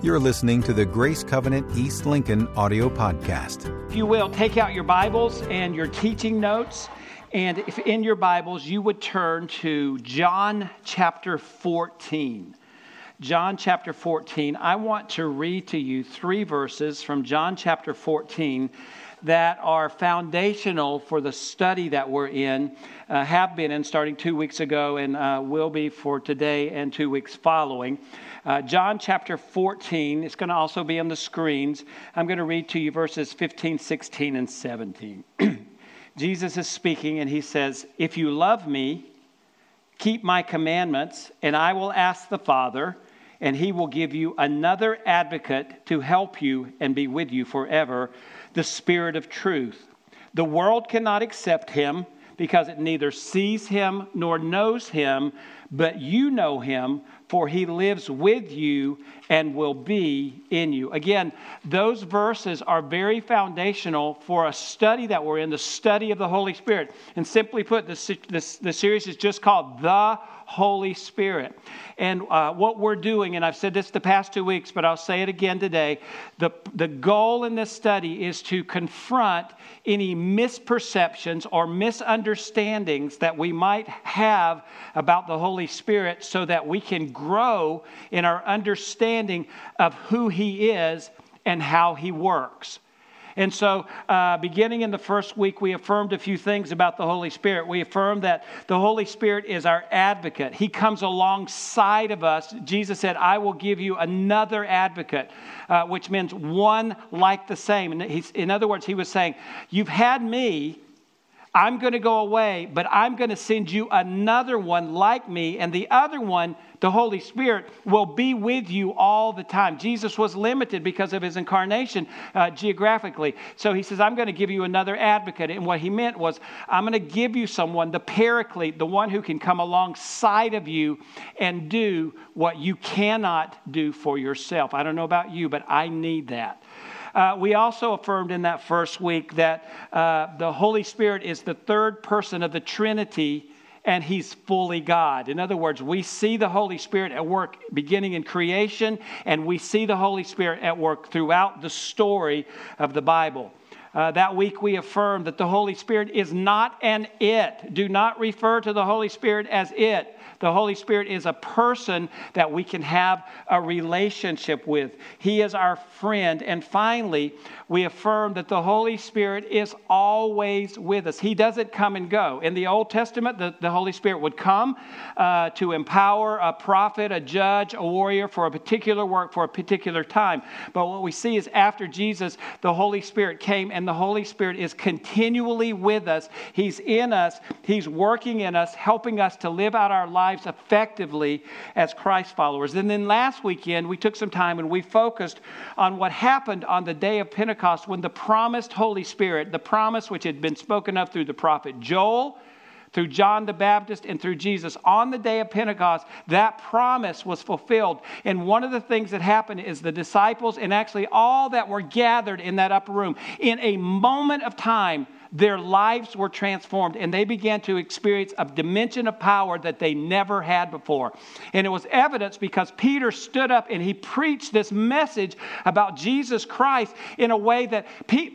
You're listening to the Grace Covenant East Lincoln audio podcast. If you will, take out your Bibles and your teaching notes. And if in your Bibles, you would turn to John chapter 14. John chapter 14. I want to read to you three verses from John chapter 14 that are foundational for the study that we're in, have been in starting 2 weeks ago, and will be for today and 2 weeks following. John chapter 14, it's going to also be on the screens. I'm going to read to you verses 15, 16, and 17. Jesus is speaking, and he says, "If you love me, keep my commandments, and I will ask the Father, and he will give you another advocate to help you and be with you forever, the Spirit of truth. The world cannot accept him because it neither sees him nor knows him, but you know him, for he lives with you and will be in you." Again, those verses are very foundational for a study that we're in, the study of the Holy Spirit. And simply put, the series is just called The Holy Spirit. And what we're doing, and I've said this the past 2 weeks, but I'll say it again today, the goal in this study is to confront any misperceptions or misunderstandings that we might have about the Holy Spirit so that we can grow in our understanding of who he is and how he works. And so, beginning in the first week, we affirmed a few things about the Holy Spirit. We affirmed that the Holy Spirit is our advocate. He comes alongside of us. Jesus said, "I will give you another advocate," which means one like the same. And in other words, he was saying, "You've had me. I'm going to go away, but I'm going to send you another one like me, and the other one, the Holy Spirit, will be with you all the time." Jesus was limited because of his incarnation geographically. So he says, "I'm going to give you another advocate." And what he meant was, I'm going to give you someone, the paraclete, the one who can come alongside of you and do what you cannot do for yourself. I don't know about you, but I need that. We also affirmed in that first week that the Holy Spirit is the third person of the Trinity, and he's fully God. In other words, we see the Holy Spirit at work beginning in creation, and we see the Holy Spirit at work throughout the story of the Bible. That week we affirmed that the Holy Spirit is not an it. Do not refer to the Holy Spirit as it. The Holy Spirit is a person that we can have a relationship with. He is our friend. And finally, we affirm that the Holy Spirit is always with us. He doesn't come and go. In the Old Testament, the Holy Spirit would come to empower a prophet, a judge, a warrior for a particular work, for a particular time. But what we see is after Jesus, the Holy Spirit came, and the Holy Spirit is continually with us. He's in us. He's working in us, helping us to live out our lives effectively as Christ followers. And then last weekend, we took some time and we focused on what happened on the day of Pentecost when the promised Holy Spirit, the promise which had been spoken of through the prophet Joel, through John the Baptist, and through Jesus, on the day of Pentecost, that promise was fulfilled. And one of the things that happened is the disciples and actually all that were gathered in that upper room, in a moment of time, their lives were transformed, and they began to experience a dimension of power that they never had before. And it was evidenced because Peter stood up and he preached this message about Jesus Christ in a way that,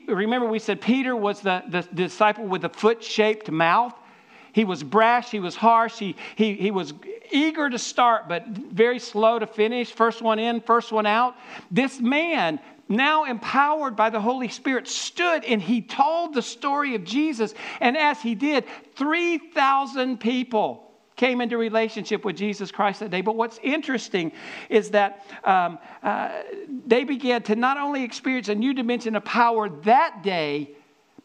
remember we said Peter was the disciple with the foot-shaped mouth. He was brash, he was harsh, he was eager to start, but very slow to finish. First one in, first one out. This man, now empowered by the Holy Spirit, stood and he told the story of Jesus. And as he did, 3,000 people came into relationship with Jesus Christ that day. But what's interesting is that they began to not only experience a new dimension of power that day,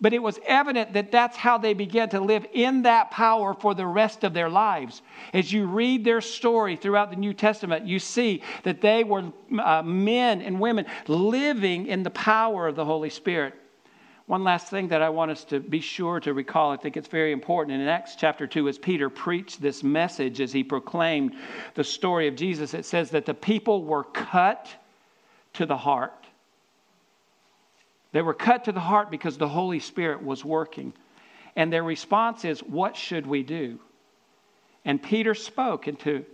but it was evident that that's how they began to live in that power for the rest of their lives. As you read their story throughout the New Testament, you see that they were men and women living in the power of the Holy Spirit. One last thing that I want us to be sure to recall, I think it's very important. And in Acts chapter 2, as Peter preached this message, as he proclaimed the story of Jesus, it says that the people were cut to the heart. They were cut to the heart because the Holy Spirit was working. And their response is, "What should we do?" And Peter spoke into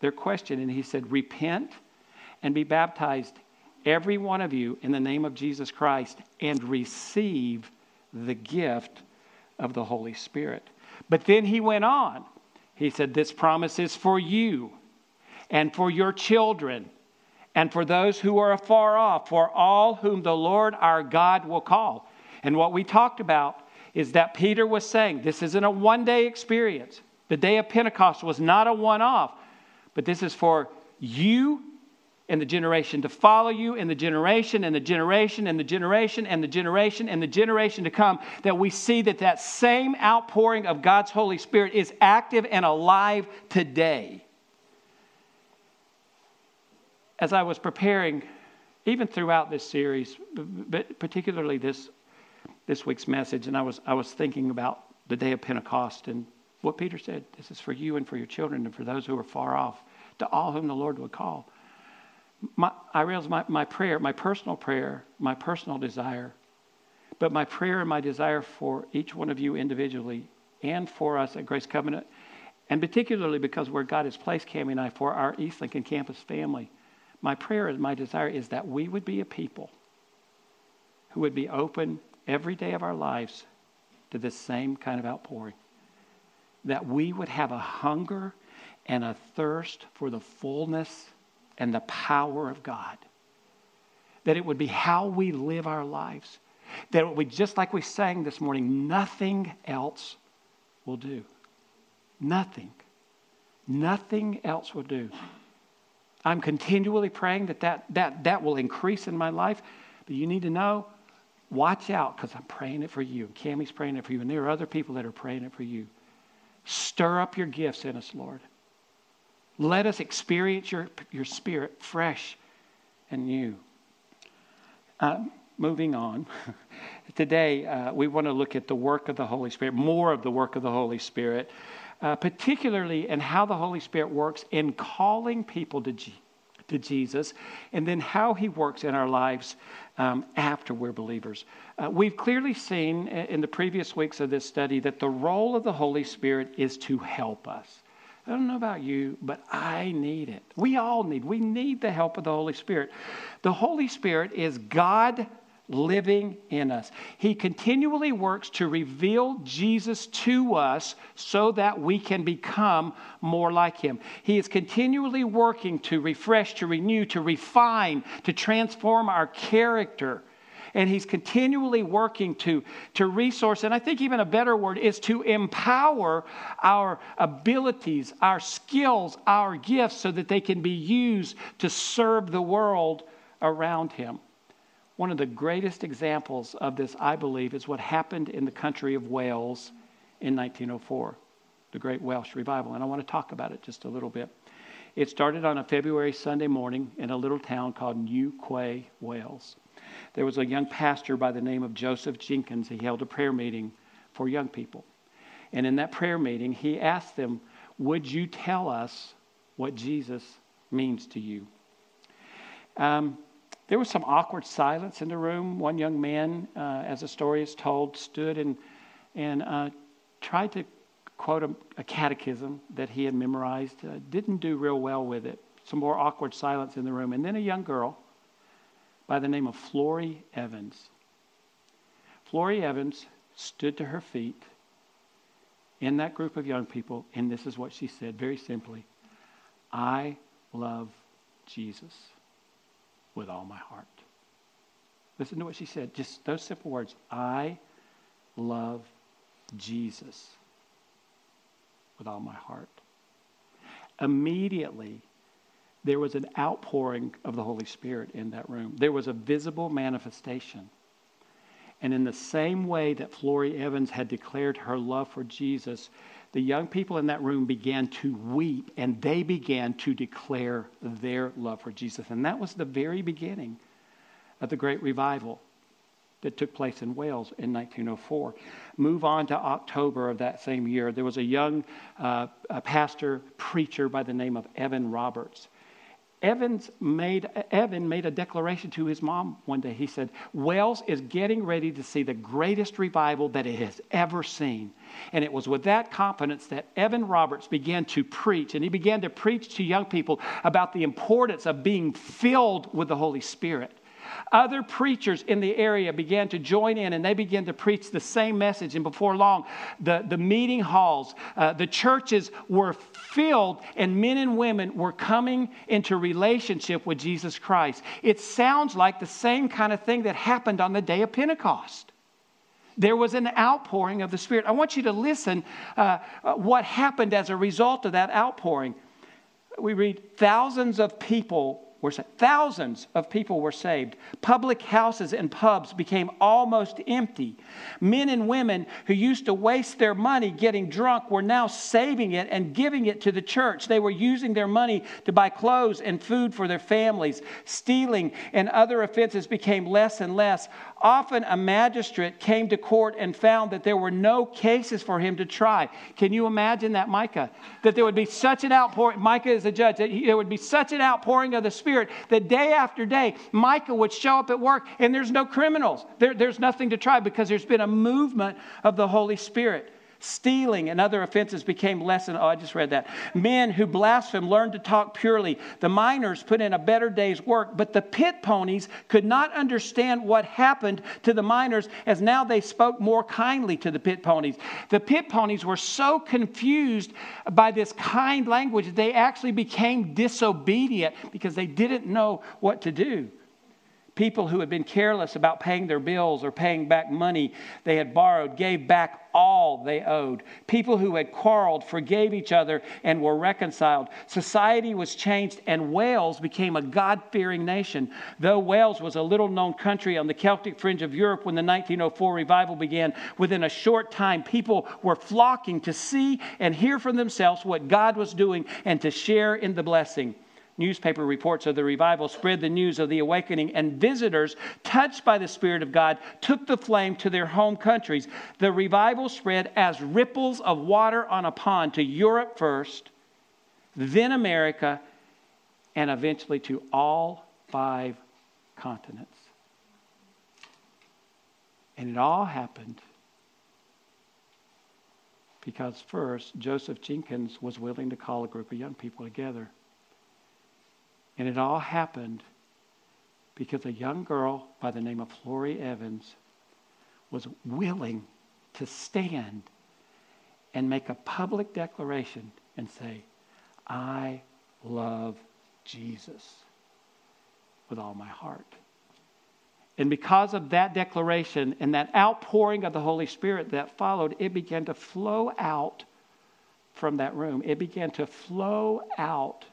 their question and he said, "Repent and be baptized, every one of you, in the name of Jesus Christ, and receive the gift of the Holy Spirit. But then he went on. He said, this promise is for you and for your children and for those who are afar off, for all whom the Lord our God will call. And what we talked about is that Peter was saying, this isn't a one-day experience. The day of Pentecost was not a one-off, but this is for you and the generation to follow you, and the generation, and the generation, and the generation, and the generation, and the generation to come, that we see that that same outpouring of God's Holy Spirit is active and alive today. As I was preparing, even throughout this series, but particularly this week's message, and I was thinking about the day of Pentecost and what Peter said, this is for you and for your children and for those who are far off, to all whom the Lord would call. I realize my personal desire, but my prayer and my desire for each one of you individually and for us at Grace Covenant, and particularly because where God has placed Cammie and I for our East Lincoln campus family, my prayer and my desire is that we would be a people who would be open every day of our lives to this same kind of outpouring, that we would have a hunger and a thirst for the fullness and the power of God. That it would be how we live our lives. That it would be just like we sang this morning, nothing else will do. Nothing. Nothing else will do. I'm continually praying that will increase in my life. But you need to know, watch out, because I'm praying it for you. And Cammie's praying it for you. And there are other people that are praying it for you. Stir up your gifts in us, Lord. Let us experience your spirit fresh and new. Moving on. Today, we want to look at the work of the Holy Spirit, more of the work of the Holy Spirit, particularly in how the Holy Spirit works in calling people to Jesus, and then how he works in our lives after we're believers. We've clearly seen in the previous weeks of this study that the role of the Holy Spirit is to help us. I don't know about you, but I need it. We need the help of the Holy Spirit. The Holy Spirit is God living in us. He continually works to reveal Jesus to us so that we can become more like him. He is continually working to refresh, to renew, to refine, to transform our character. And he's continually working to resource, and I think even a better word is to empower our abilities, our skills, our gifts, so that they can be used to serve the world around him. One of the greatest examples of this, I believe, is what happened in the country of Wales in 1904, the Great Welsh Revival. And I want to talk about it just a little bit. It started on a February Sunday morning in a little town called New Quay, Wales. There was a young pastor by the name of Joseph Jenkins. He held a prayer meeting for young people. And in that prayer meeting, he asked them, would you tell us what Jesus means to you? There was some awkward silence in the room. One young man, as the story is told, stood and tried to quote a catechism that he had memorized. Didn't do real well with it. Some more awkward silence in the room. And then a young girl by the name of Florrie Evans. Florrie Evans stood to her feet in that group of young people, and this is what she said, very simply, I love Jesus with all my heart. Listen to what she said, just those simple words, I love Jesus with all my heart. Immediately, there was an outpouring of the Holy Spirit in that room. There was a visible manifestation. And in the same way that Florrie Evans had declared her love for Jesus, the young people in that room began to weep, and they began to declare their love for Jesus. And that was the very beginning of the Great Revival that took place in Wales in 1904. Move on to October of that same year. There was a young preacher by the name of Evan Roberts. Evan made a declaration to his mom one day. He said, Wales is getting ready to see the greatest revival that it has ever seen. And it was with that confidence that Evan Roberts began to preach. And he began to preach to young people about the importance of being filled with the Holy Spirit. Other preachers in the area began to join in, and they began to preach the same message. And before long, the meeting halls, the churches were filled, and men and women were coming into relationship with Jesus Christ. It sounds like the same kind of thing that happened on the day of Pentecost. There was an outpouring of the Spirit. I want you to listen what happened as a result of that outpouring. We read thousands of people were saved. Public houses and pubs became almost empty. Men and women who used to waste their money getting drunk were now saving it and giving it to the church. They were using their money to buy clothes and food for their families. Stealing and other offenses became less and less. Often a magistrate came to court and found that there were no cases for him to try. Can you imagine that, Micah? That there would be such an outpouring. Micah is a judge. That there would be such an outpouring of the Spirit that day after day, Micah would show up at work and there's no criminals. There's nothing to try because there's been a movement of the Holy Spirit. Stealing and other offenses became less and... Oh, I just read that. Men who blasphemed learned to talk purely. The miners put in a better day's work, but the pit ponies could not understand what happened to the miners, as now they spoke more kindly to the pit ponies. The pit ponies were so confused by this kind language that they actually became disobedient because they didn't know what to do. People who had been careless about paying their bills or paying back money they had borrowed gave back all they owed. People who had quarreled forgave each other and were reconciled. Society was changed, and Wales became a God-fearing nation. Though Wales was a little-known country on the Celtic fringe of Europe when the 1904 revival began, within a short time, people were flocking to see and hear for themselves what God was doing and to share in the blessing. Newspaper reports of the revival spread the news of the awakening, and visitors touched by the Spirit of God took the flame to their home countries. The revival spread as ripples of water on a pond to Europe first, then America, and eventually to all 5 continents. And it all happened because first, Joseph Jenkins was willing to call a group of young people together. And it all happened because a young girl by the name of Florrie Evans was willing to stand and make a public declaration and say, I love Jesus with all my heart. And because of that declaration and that outpouring of the Holy Spirit that followed, it began to flow out from that room. It began to flow out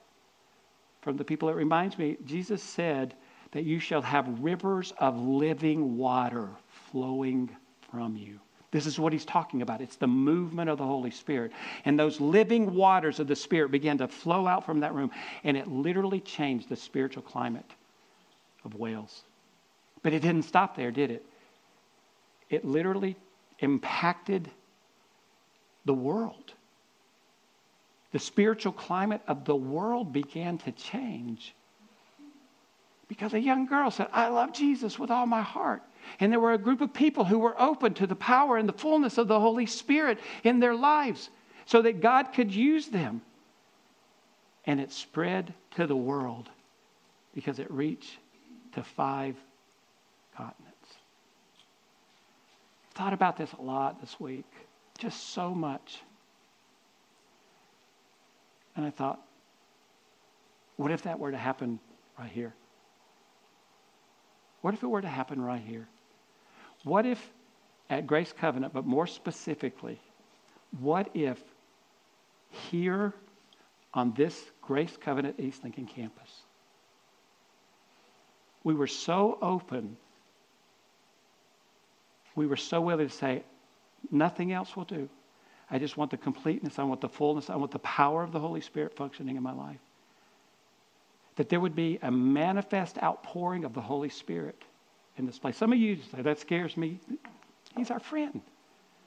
from the people. It reminds me, Jesus said that you shall have rivers of living water flowing from you. This is what he's talking about. It's the movement of the Holy Spirit. And those living waters of the Spirit began to flow out from that room. And it literally changed the spiritual climate of Wales. But it didn't stop there, did it? It literally impacted the world. The spiritual climate of the world began to change because a young girl said, I love Jesus with all my heart. And there were a group of people who were open to the power and the fullness of the Holy Spirit in their lives so that God could use them. And it spread to the world because it reached to 5 continents. Thought about this a lot this week, just so much. And I thought, what if that were to happen right here? What if it were to happen right here? What if at Grace Covenant, but more specifically, what if here on this Grace Covenant East Lincoln campus, we were so open, we were so willing to say, nothing else will do. I just want the completeness. I want the fullness. I want the power of the Holy Spirit functioning in my life. That there would be a manifest outpouring of the Holy Spirit in this place. Some of you say, that scares me. He's our friend.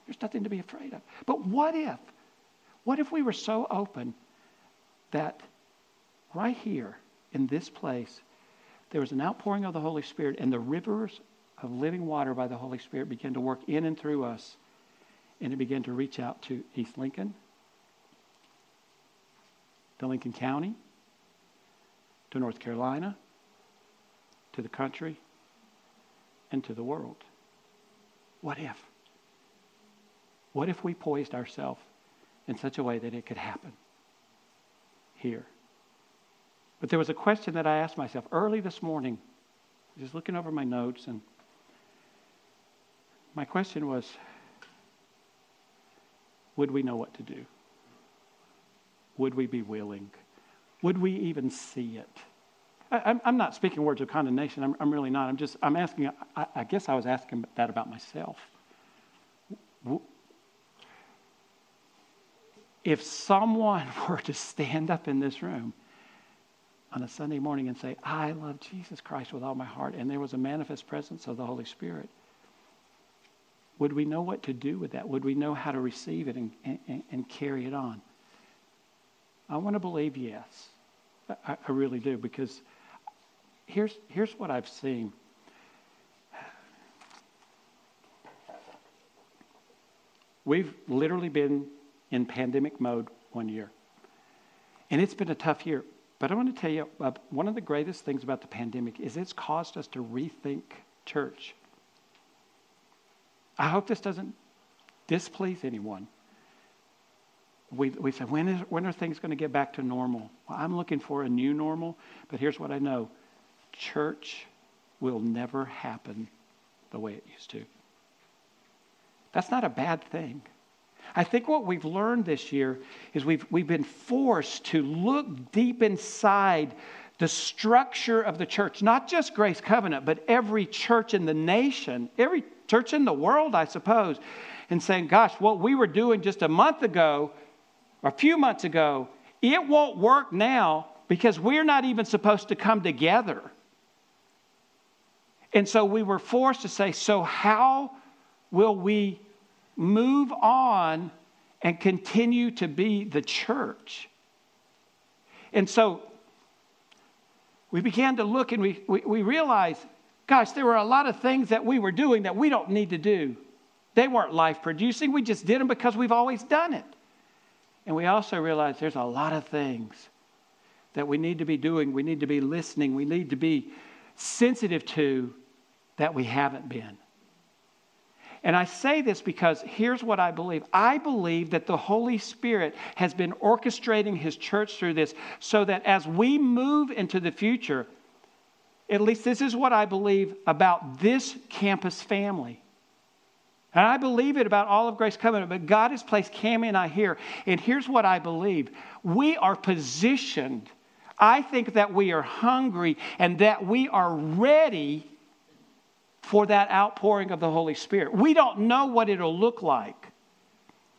There's nothing to be afraid of. But what if we were so open that right here in this place, there was an outpouring of the Holy Spirit, and the rivers of living water by the Holy Spirit began to work in and through us. And it began to reach out to East Lincoln, to Lincoln County, to North Carolina, to the country, and to the world. What if? What if we poised ourselves in such a way that it could happen here? But there was a question that I asked myself early this morning, just looking over my notes, and my question was, would we know what to do? Would we be willing? Would we even see it? I'm not speaking words of condemnation. I'm really not. I'm asking, I guess I was asking that about myself. If someone were to stand up in this room on a Sunday morning and say, I love Jesus Christ with all my heart, and there was a manifest presence of the Holy Spirit, would we know what to do with that? Would we know how to receive it and carry it on? I want to believe yes. I really do, because here's what I've seen. We've literally been in pandemic mode one year. And it's been a tough year. But I want to tell you, one of the greatest things about the pandemic is it's caused us to rethink church. I hope this doesn't displease anyone. We say, when are things going to get back to normal? Well, I'm looking for a new normal, but here's what I know. Church will never happen the way it used to. That's not a bad thing. I think what we've learned this year is we've been forced to look deep inside the structure of the church, not just Grace Covenant, but every church in the nation, every church in the world, I suppose, and saying, gosh, what we were doing just a month ago, a few months ago, it won't work now because we're not even supposed to come together. And so we were forced to say, so how will we move on and continue to be the church? And so we began to look and we realized, gosh, there were a lot of things that we were doing that we don't need to do. They weren't life-producing. We just did them because we've always done it. And we also realize there's a lot of things that we need to be doing, we need to be listening, we need to be sensitive to that we haven't been. And I say this because here's what I believe. I believe that the Holy Spirit has been orchestrating His church through this so that as we move into the future, at least this is what I believe about this campus family. And I believe it about all of Grace Covenant, but God has placed Cammie and I here. And here's what I believe. We are positioned. I think that we are hungry and that we are ready for that outpouring of the Holy Spirit. We don't know what it'll look like.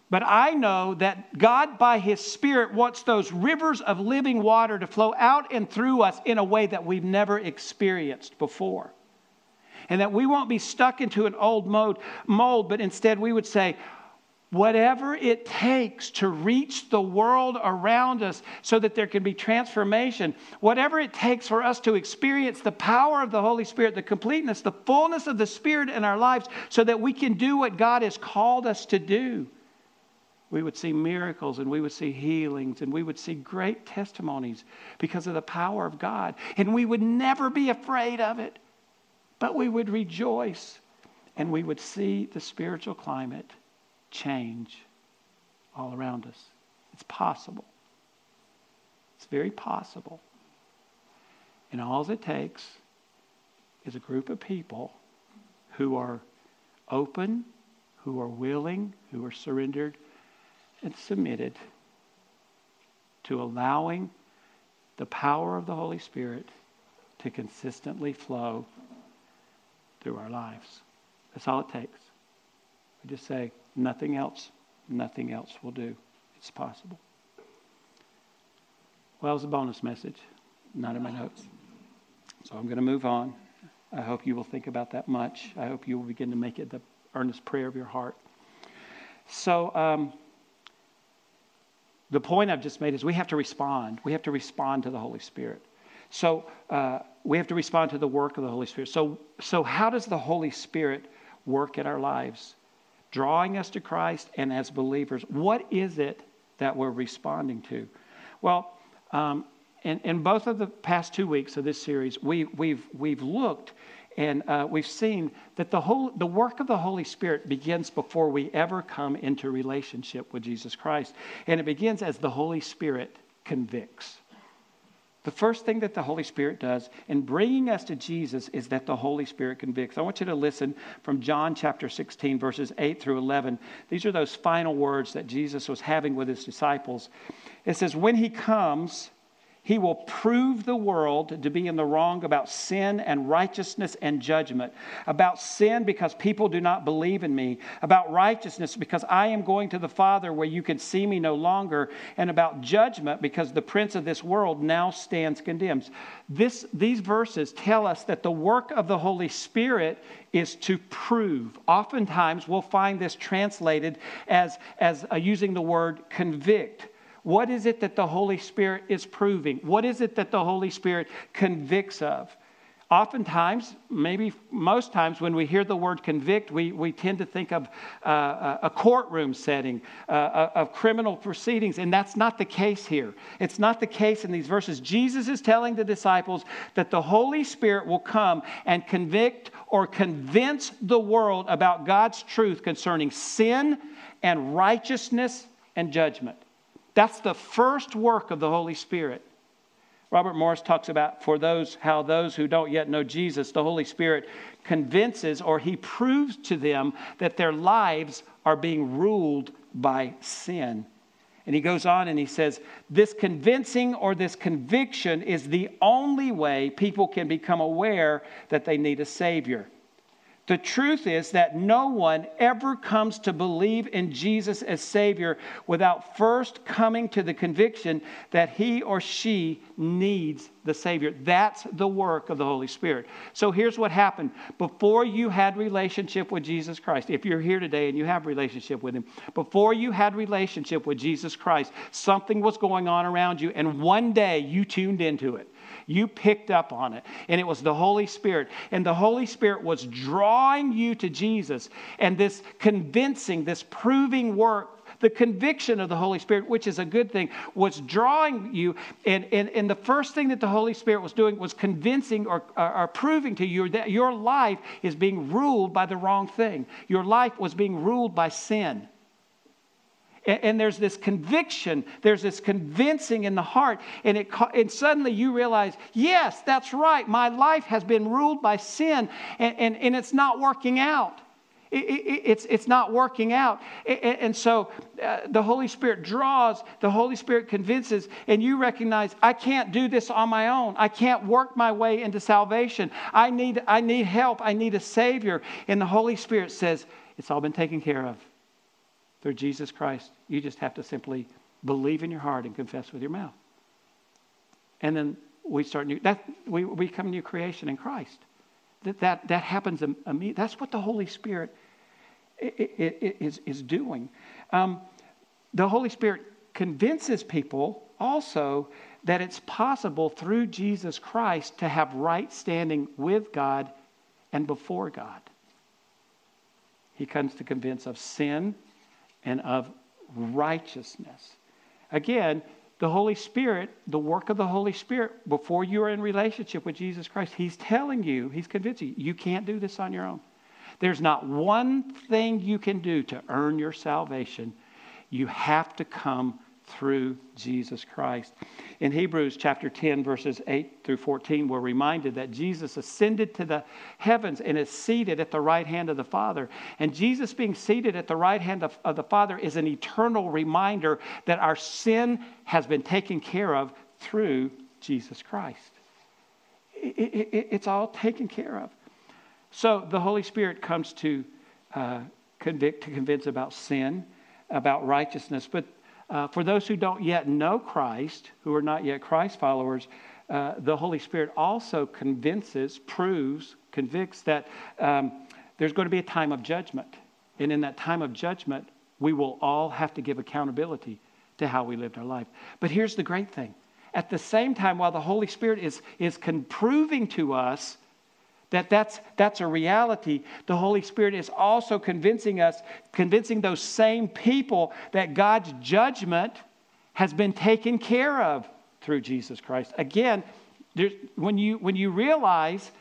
But I know that God, by His Spirit, wants those rivers of living water to flow out and through us in a way that we've never experienced before. And that we won't be stuck into an old mold, but instead we would say, whatever it takes to reach the world around us so that there can be transformation, whatever it takes for us to experience the power of the Holy Spirit, the completeness, the fullness of the Spirit in our lives so that we can do what God has called us to do. We would see miracles and we would see healings and we would see great testimonies because of the power of God. And we would never be afraid of it, but we would rejoice and we would see the spiritual climate change all around us. It's possible. It's very possible. And all it takes is a group of people who are open, who are willing, who are surrendered and submitted to allowing the power of the Holy Spirit to consistently flow through our lives. That's all it takes. We just say, nothing else will do. It's possible. Well, it was a bonus message, not in my notes. So I'm going to move on. I hope you will think about that much. I hope you will begin to make it the earnest prayer of your heart. So the point I've just made is we have to respond. We have to respond to the Holy Spirit. So we have to respond to the work of the Holy Spirit. So how does the Holy Spirit work in our lives? Drawing us to Christ, and as believers, what is it that we're responding to? Well, in both of the past 2 weeks of this series, we've looked And we've seen that the work of the Holy Spirit begins before we ever come into relationship with Jesus Christ. And it begins as the Holy Spirit convicts. The first thing that the Holy Spirit does in bringing us to Jesus is that the Holy Spirit convicts. I want you to listen from John chapter 16, verses 8 through 11. These are those final words that Jesus was having with his disciples. It says, when he comes, he will prove the world to be in the wrong about sin and righteousness and judgment. About sin, because people do not believe in me. About righteousness, because I am going to the Father where you can see me no longer. And about judgment, because the prince of this world now stands condemned. These verses tell us that the work of the Holy Spirit is to prove. Oftentimes, we'll find this translated as using the word convict. What is it that the Holy Spirit is proving? What is it that the Holy Spirit convicts of? Oftentimes, maybe most times when we hear the word convict, we tend to think of a courtroom setting, of criminal proceedings, and that's not the case here. It's not the case in these verses. Jesus is telling the disciples that the Holy Spirit will come and convict or convince the world about God's truth concerning sin and righteousness and judgment. That's the first work of the Holy Spirit. Robert Morris talks about how those who don't yet know Jesus, the Holy Spirit convinces, or he proves to them that their lives are being ruled by sin. And he goes on and he says, this convincing or this conviction is the only way people can become aware that they need a Savior. The truth is that no one ever comes to believe in Jesus as Savior without first coming to the conviction that he or she needs the Savior. That's the work of the Holy Spirit. So here's what happened. Before you had relationship with Jesus Christ, if you're here today and you have relationship with him, before you had relationship with Jesus Christ, something was going on around you, and one day you tuned into it. You picked up on it, and it was the Holy Spirit. And the Holy Spirit was drawing you to Jesus, and this convincing, this proving work, the conviction of the Holy Spirit, which is a good thing, was drawing you. And the first thing that the Holy Spirit was doing was convincing or proving to you that your life is being ruled by the wrong thing. Your life was being ruled by sin. And there's this conviction, there's this convincing in the heart, and suddenly you realize, yes, that's right, my life has been ruled by sin, and it's not working out. It's not working out. And so the Holy Spirit draws, the Holy Spirit convinces, and you recognize, I can't do this on my own. I can't work my way into salvation. I need help. I need a Savior. And the Holy Spirit says, it's all been taken care of. Through Jesus Christ, you just have to simply believe in your heart and confess with your mouth. And then we start we become new creation in Christ. That happens immediately. That's what the Holy Spirit is doing. The Holy Spirit convinces people also that it's possible through Jesus Christ to have right standing with God and before God. He comes to convince of sin and of righteousness. Again, the Holy Spirit, the work of the Holy Spirit, before you are in relationship with Jesus Christ, he's telling you, he's convincing you, you can't do this on your own. There's not one thing you can do to earn your salvation. You have to come through Jesus Christ. In Hebrews chapter 10, verses 8 through 14, we're reminded that Jesus ascended to the heavens and is seated at the right hand of the Father. And Jesus being seated at the right hand of the Father is an eternal reminder that our sin has been taken care of through Jesus Christ. It's all taken care of. So the Holy Spirit comes to convince about sin, about righteousness, but for those who don't yet know Christ, who are not yet Christ followers, the Holy Spirit also convinces, proves, convicts that there's going to be a time of judgment. And in that time of judgment, we will all have to give accountability to how we lived our life. But here's the great thing. At the same time, while the Holy Spirit is proving to us that's a reality, the Holy Spirit is also convincing those same people that God's judgment has been taken care of through Jesus Christ. Again, when you realize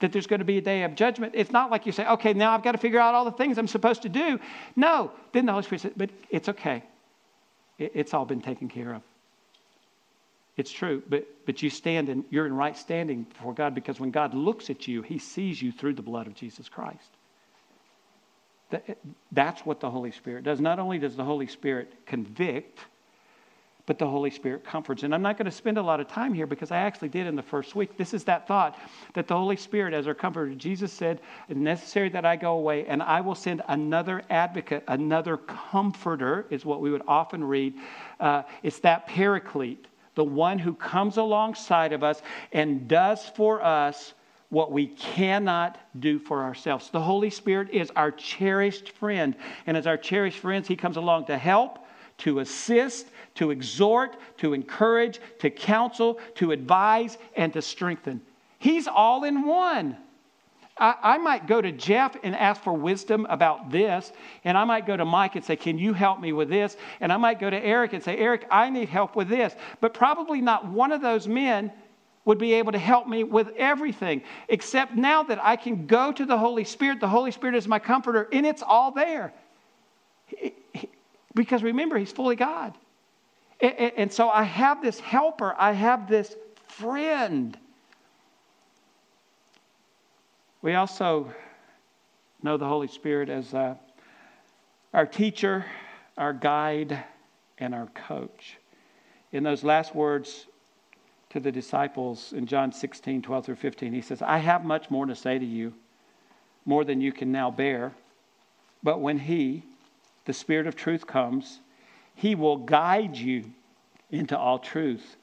that there's going to be a day of judgment. It's not like you say, okay, now I've got to figure out all the things I'm supposed to do. No. Then the Holy Spirit says, but it's okay. It's all been taken care of. It's true, but you stand and you're in right standing before God, because when God looks at you, he sees you through the blood of Jesus Christ. That's what the Holy Spirit does. Not only does the Holy Spirit convict, but the Holy Spirit comforts. And I'm not going to spend a lot of time here, because I actually did in the first week. This is that thought that the Holy Spirit as our comforter, Jesus said, it's necessary that I go away and I will send another advocate, another comforter is what we would often read. It's that paraclete, the one who comes alongside of us and does for us what we cannot do for ourselves. The Holy Spirit is our cherished friend. And as our cherished friends, he comes along to help, to assist, to exhort, to encourage, to counsel, to advise, and to strengthen. He's all in one. I might go to Jeff and ask for wisdom about this. And I might go to Mike and say, can you help me with this? And I might go to Eric and say, Eric, I need help with this. But probably not one of those men would be able to help me with everything. Except now that I can go to the Holy Spirit. The Holy Spirit is my comforter, and it's all there. Because remember, he's fully God. And so I have this helper. I have this friend. We also know the Holy Spirit as our teacher, our guide, and our coach. In those last words to the disciples in John 16, 12 through 15, he says, I have much more to say to you, more than you can now bear. But when he, the Spirit of truth, comes, he will guide you into all truth.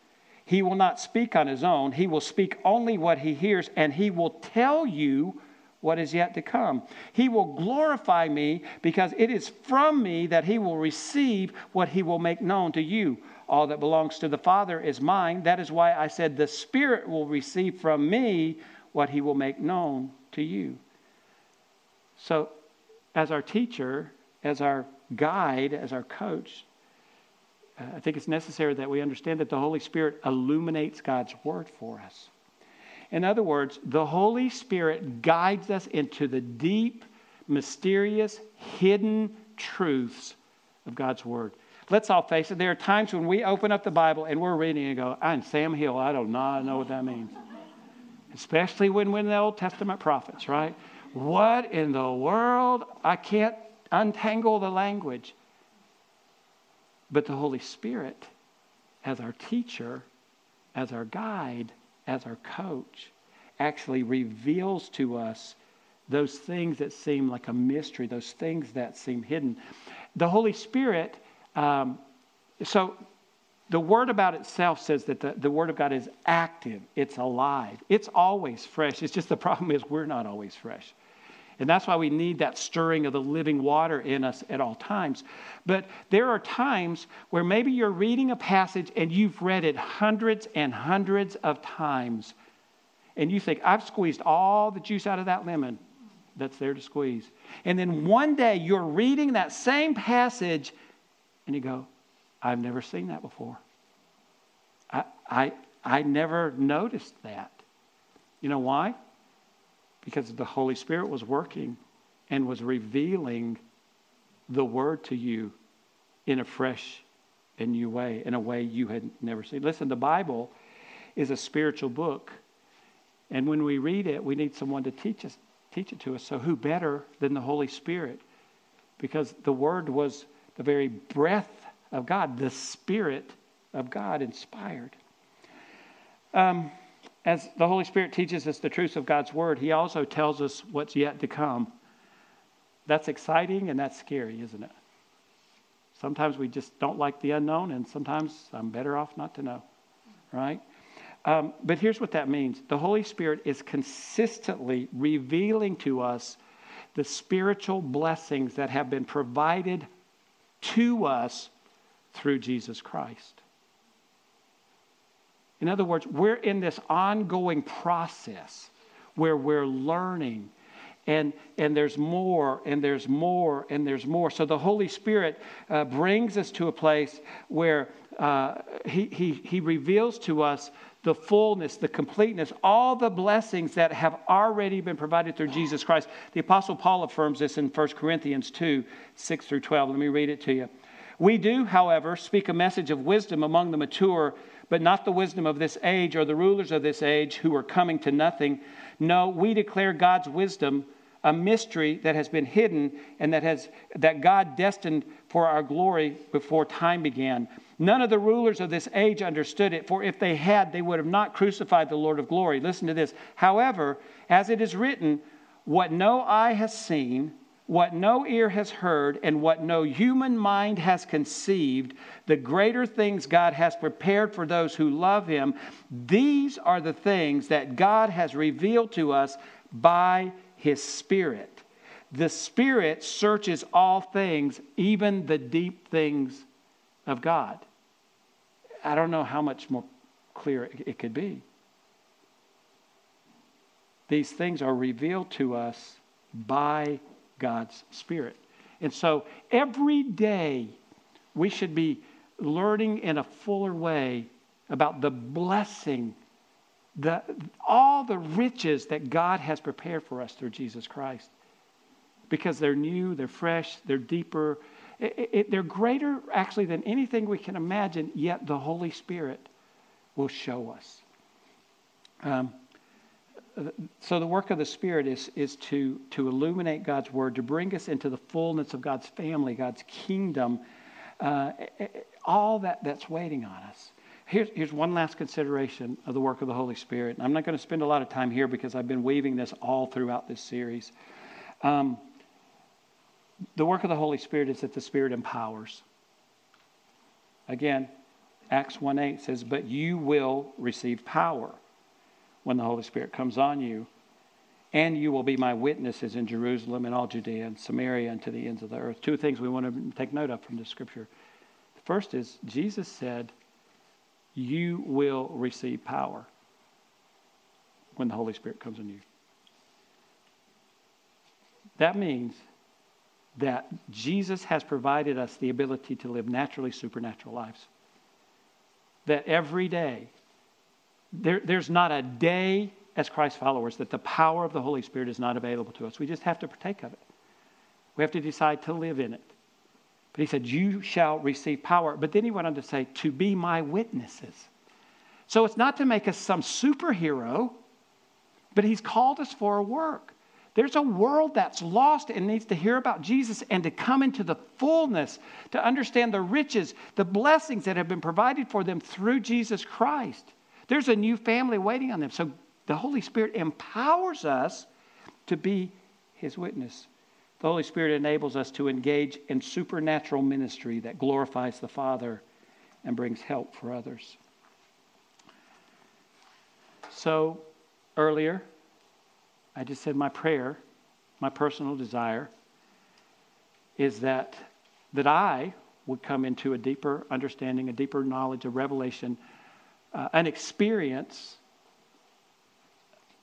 He will not speak on his own. He will speak only what he hears, and he will tell you what is yet to come. He will glorify me, because it is from me that he will receive what he will make known to you. All that belongs to the Father is mine. That is why I said the Spirit will receive from me what he will make known to you. So as our teacher, as our guide, as our coach, I think it's necessary that we understand that the Holy Spirit illuminates God's word for us. In other words, the Holy Spirit guides us into the deep, mysterious, hidden truths of God's word. Let's all face it. There are times when we open up the Bible and we're reading and go, I'm Sam Hill. I do not know what that means. Especially when we're in the Old Testament prophets, right? What in the world? I can't untangle the language. But the Holy Spirit, as our teacher, as our guide, as our coach, actually reveals to us those things that seem like a mystery, those things that seem hidden. The Holy Spirit, so the Word about itself says that the Word of God is active. It's alive. It's always fresh. It's just the problem is we're not always fresh. And that's why we need that stirring of the living water in us at all times. But there are times where maybe you're reading a passage and you've read it hundreds and hundreds of times. And you think, I've squeezed all the juice out of that lemon that's there to squeeze. And then one day you're reading that same passage and you go, I've never seen that before. I never noticed that. You know why? Because the Holy Spirit was working and was revealing the Word to you in a fresh and new way, in a way you had never seen. Listen, the Bible is a spiritual book. And when we read it, we need someone to teach it to us. So who better than the Holy Spirit? Because the Word was the very breath of God, the Spirit of God inspired. As the Holy Spirit teaches us the truth of God's Word, he also tells us what's yet to come. That's exciting and that's scary, isn't it? Sometimes we just don't like the unknown, and sometimes I'm better off not to know, right? But here's what that means. The Holy Spirit is consistently revealing to us the spiritual blessings that have been provided to us through Jesus Christ. In other words, we're in this ongoing process where we're learning And there's more, and there's more, and there's more. So the Holy Spirit brings us to a place where he reveals to us the fullness, the completeness, all the blessings that have already been provided through Jesus Christ. The Apostle Paul affirms this in 1 Corinthians 2, 6 through 12. Let me read it to you. We do, however, speak a message of wisdom among the mature, but not the wisdom of this age or the rulers of this age who are coming to nothing. No, we declare God's wisdom, a mystery that has been hidden and that God destined for our glory before time began. None of the rulers of this age understood it, for if they had, they would have not crucified the Lord of glory. Listen to this. However, as it is written, what no eye has seen, what no ear has heard, and what no human mind has conceived, the greater things God has prepared for those who love him. These are the things that God has revealed to us by his Spirit. The Spirit searches all things, even the deep things of God. I don't know how much more clear it could be. These things are revealed to us by God's Spirit. And so every day we should be learning in a fuller way about the blessing, all the riches that God has prepared for us through Jesus Christ. Because they're new, they're fresh, they're deeper. They're greater actually than anything we can imagine, yet the Holy Spirit will show us. So the work of the Spirit is to illuminate God's Word, to bring us into the fullness of God's family, God's kingdom, all that's waiting on us. Here's one last consideration of the work of the Holy Spirit. And I'm not going to spend a lot of time here because I've been weaving this all throughout this series. The work of the Holy Spirit is that the Spirit empowers. Again, Acts 1:8 says, but you will receive power when the Holy Spirit comes on you, and you will be my witnesses in Jerusalem and all Judea and Samaria and to the ends of the earth. Two things we want to take note of from the scripture. The first is Jesus said, you will receive power when the Holy Spirit comes on you. That means that Jesus has provided us the ability to live naturally supernatural lives. That every day, there's not a day as Christ followers that the power of the Holy Spirit is not available to us. We just have to partake of it. We have to decide to live in it. But he said, you shall receive power. But then he went on to say, to be my witnesses. So it's not to make us some superhero, but he's called us for a work. There's a world that's lost and needs to hear about Jesus and to come into the fullness, to understand the riches, the blessings that have been provided for them through Jesus Christ. There's a new family waiting on them. So the Holy Spirit empowers us to be his witness. The Holy Spirit enables us to engage in supernatural ministry that glorifies the Father and brings help for others. So earlier, I just said my prayer, my personal desire, is that I would come into a deeper understanding, a deeper knowledge, a revelation, an experience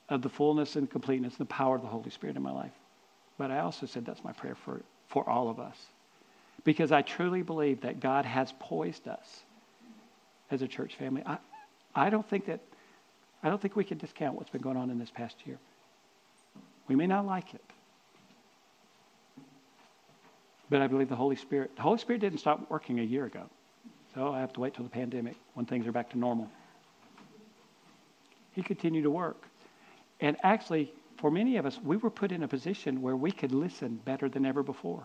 of the fullness and completeness and the power of the Holy Spirit in my life. But I also said that's my prayer for all of us. Because I truly believe that God has poised us as a church family. I don't think we can discount what's been going on in this past year. We may not like it, but I believe the Holy Spirit didn't stop working a year ago. So I have to wait till the pandemic when things are back to normal. He continued to work. And actually, for many of us, we were put in a position where we could listen better than ever before.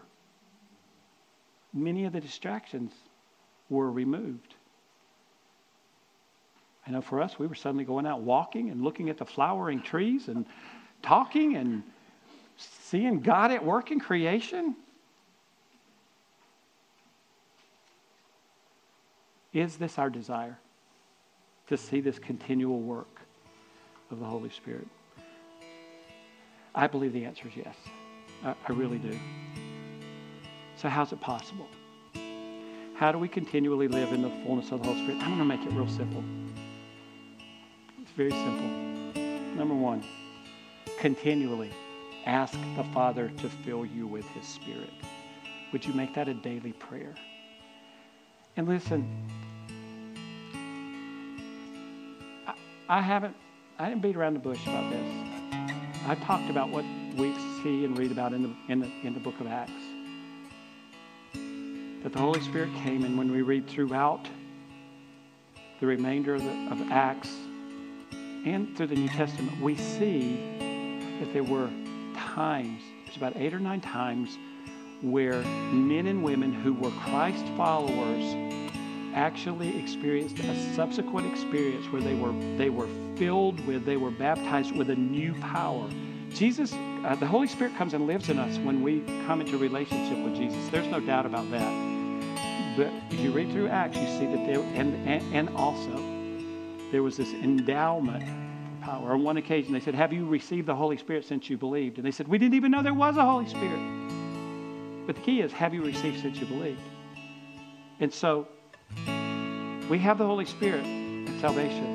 Many of the distractions were removed. I know for us, we were suddenly going out walking and looking at the flowering trees and talking and seeing God at work in creation. Is this our desire? To see this continual work of the Holy Spirit? I believe the answer is yes. I really do. So how's it possible? How do we continually live in the fullness of the Holy Spirit? I'm going to make it real simple. It's very simple. Number one, continually ask the Father to fill you with His Spirit. Would you make that a daily prayer? And listen, I didn't beat around the bush about this. I talked about what we see and read about in the book of Acts. That the Holy Spirit came, and when we read throughout the remainder of Acts and through the New Testament, we see that there were times, there's about 8 or 9 times, where men and women who were Christ followers actually experienced a subsequent experience where they were filled with, they were baptized with a new power. The Holy Spirit comes and lives in us when we come into relationship with Jesus. There's no doubt about that. But if you read through Acts, you see that there, and also there was this endowment for power. On one occasion, they said, "Have you received the Holy Spirit since you believed?" And they said, "We didn't even know there was a Holy Spirit." But the key is, have you received since you believed? And so we have the Holy Spirit at salvation.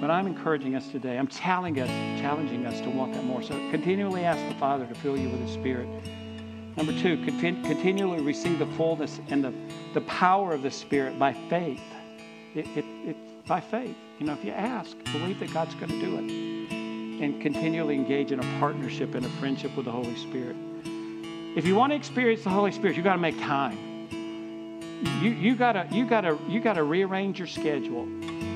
But I'm encouraging us today. I'm challenging us to want that more. So continually ask the Father to fill you with His Spirit. Number 2, continually receive the fullness and the power of the Spirit by faith. It's by faith. You know, if you ask, believe that God's going to do it. And continually engage in a partnership and a friendship with the Holy Spirit. If you want to experience the Holy Spirit, you've got to make time. You gotta rearrange your schedule.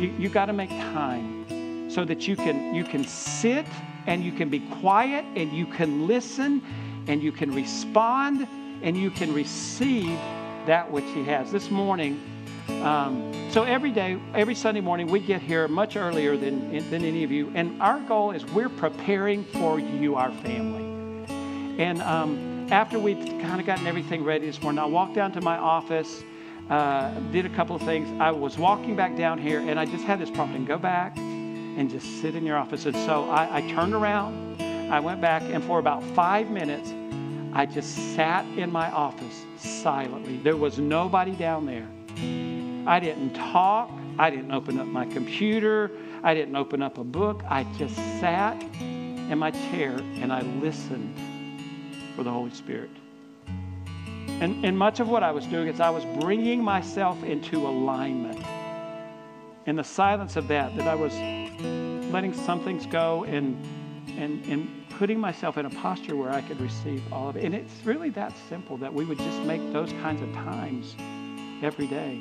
You gotta make time so that you can sit and you can be quiet and you can listen and you can respond and you can receive that which He has. This morning, so every Sunday morning, we get here much earlier than any of you, and our goal is we're preparing for you, our family, and after we've kind of gotten everything ready this morning, I walked down to my office. Did a couple of things. I was walking back down here, and I just had this prompting, go back and just sit in your office. And so I turned around, I went back, and for about 5 minutes, I just sat in my office silently. There was nobody down there. I didn't talk. I didn't open up my computer. I didn't open up a book. I just sat in my chair, and I listened for the Holy Spirit. And much of what I was doing is I was bringing myself into alignment. In the silence of that I was letting some things go and putting myself in a posture where I could receive all of it. And it's really that simple, that we would just make those kinds of times every day.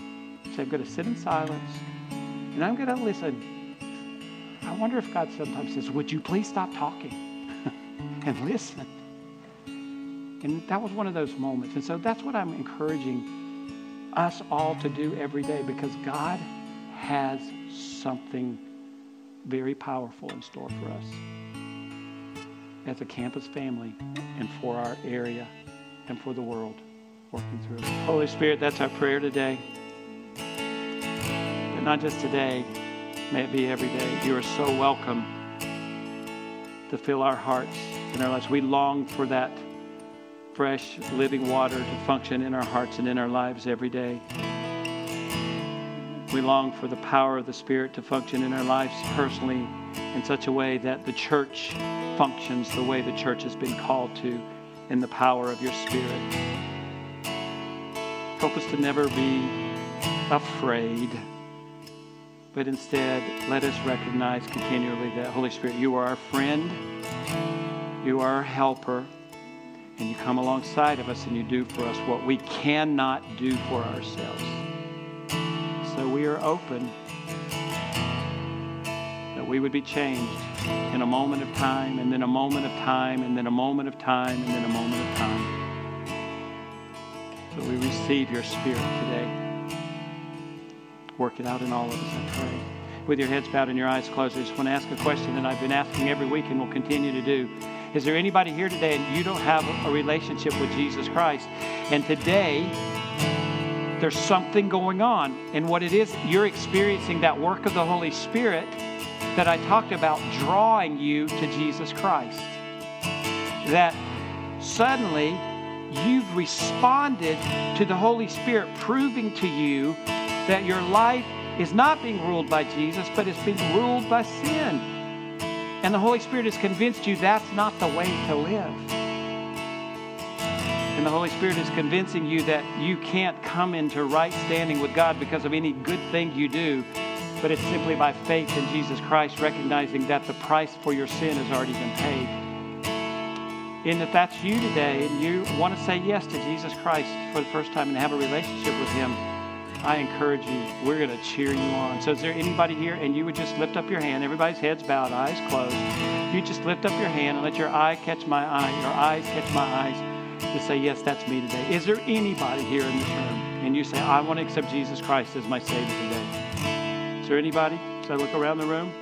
So I'm going to sit in silence, and I'm going to listen. I wonder if God sometimes says, "Would you please stop talking and listen?" And that was one of those moments. And so that's what I'm encouraging us all to do every day, because God has something very powerful in store for us as a campus family and for our area and for the world working through it. Holy Spirit, that's our prayer today. But not just today, may it be every day. You are so welcome to fill our hearts and our lives. We long for that fresh, living water to function in our hearts and in our lives every day. We long for the power of the Spirit to function in our lives personally in such a way that the church functions the way the church has been called to in the power of your Spirit. Help us to never be afraid, but instead let us recognize continually that, Holy Spirit, you are our friend, you are our helper, and you come alongside of us and you do for us what we cannot do for ourselves. So we are open that we would be changed in a moment of time, and then a moment of time, and then a moment of time, and then a moment of time. So we receive your Spirit today. Work it out in all of us, I pray. With your heads bowed and your eyes closed, I just want to ask a question that I've been asking every week and will continue to do. Is there anybody here today and you don't have a relationship with Jesus Christ? And today, there's something going on. And what it is, you're experiencing that work of the Holy Spirit that I talked about, drawing you to Jesus Christ. That suddenly, you've responded to the Holy Spirit, proving to you that your life is not being ruled by Jesus, but it's being ruled by sin. And the Holy Spirit has convinced you that's not the way to live. And the Holy Spirit is convincing you that you can't come into right standing with God because of any good thing you do, but it's simply by faith in Jesus Christ, recognizing that the price for your sin has already been paid. And if that's you today and you want to say yes to Jesus Christ for the first time and have a relationship with Him, I encourage you. We're going to cheer you on. So is there anybody here, and you would just lift up your hand? Everybody's heads bowed, eyes closed. You just lift up your hand and let your eye catch my eye, your eyes catch my eyes, to say, yes, that's me today. Is there anybody here in this room, and you say, I want to accept Jesus Christ as my Savior today? Is there anybody? Should I look around the room?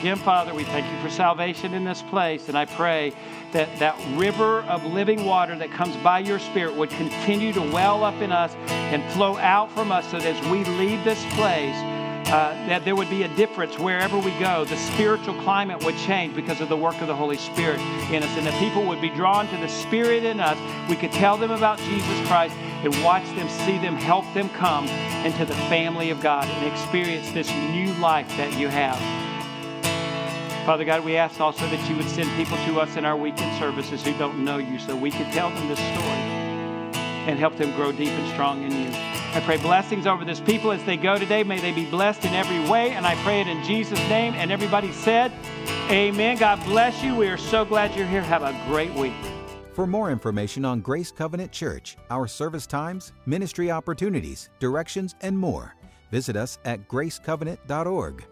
Again, Father, we thank you for salvation in this place, and I pray that that river of living water that comes by your Spirit would continue to well up in us and flow out from us, so that as we leave this place, that there would be a difference wherever we go. The spiritual climate would change because of the work of the Holy Spirit in us, and that people would be drawn to the Spirit in us. We could tell them about Jesus Christ and watch them, see them, help them come into the family of God and experience this new life that you have. Father God, we ask also that you would send people to us in our weekend services who don't know you, so we could tell them this story and help them grow deep and strong in you. I pray blessings over this people as they go today. May they be blessed in every way, and I pray it in Jesus' name. And everybody said, amen. God bless you. We are so glad you're here. Have a great week. For more information on Grace Covenant Church, our service times, ministry opportunities, directions, and more, visit us at gracecovenant.org.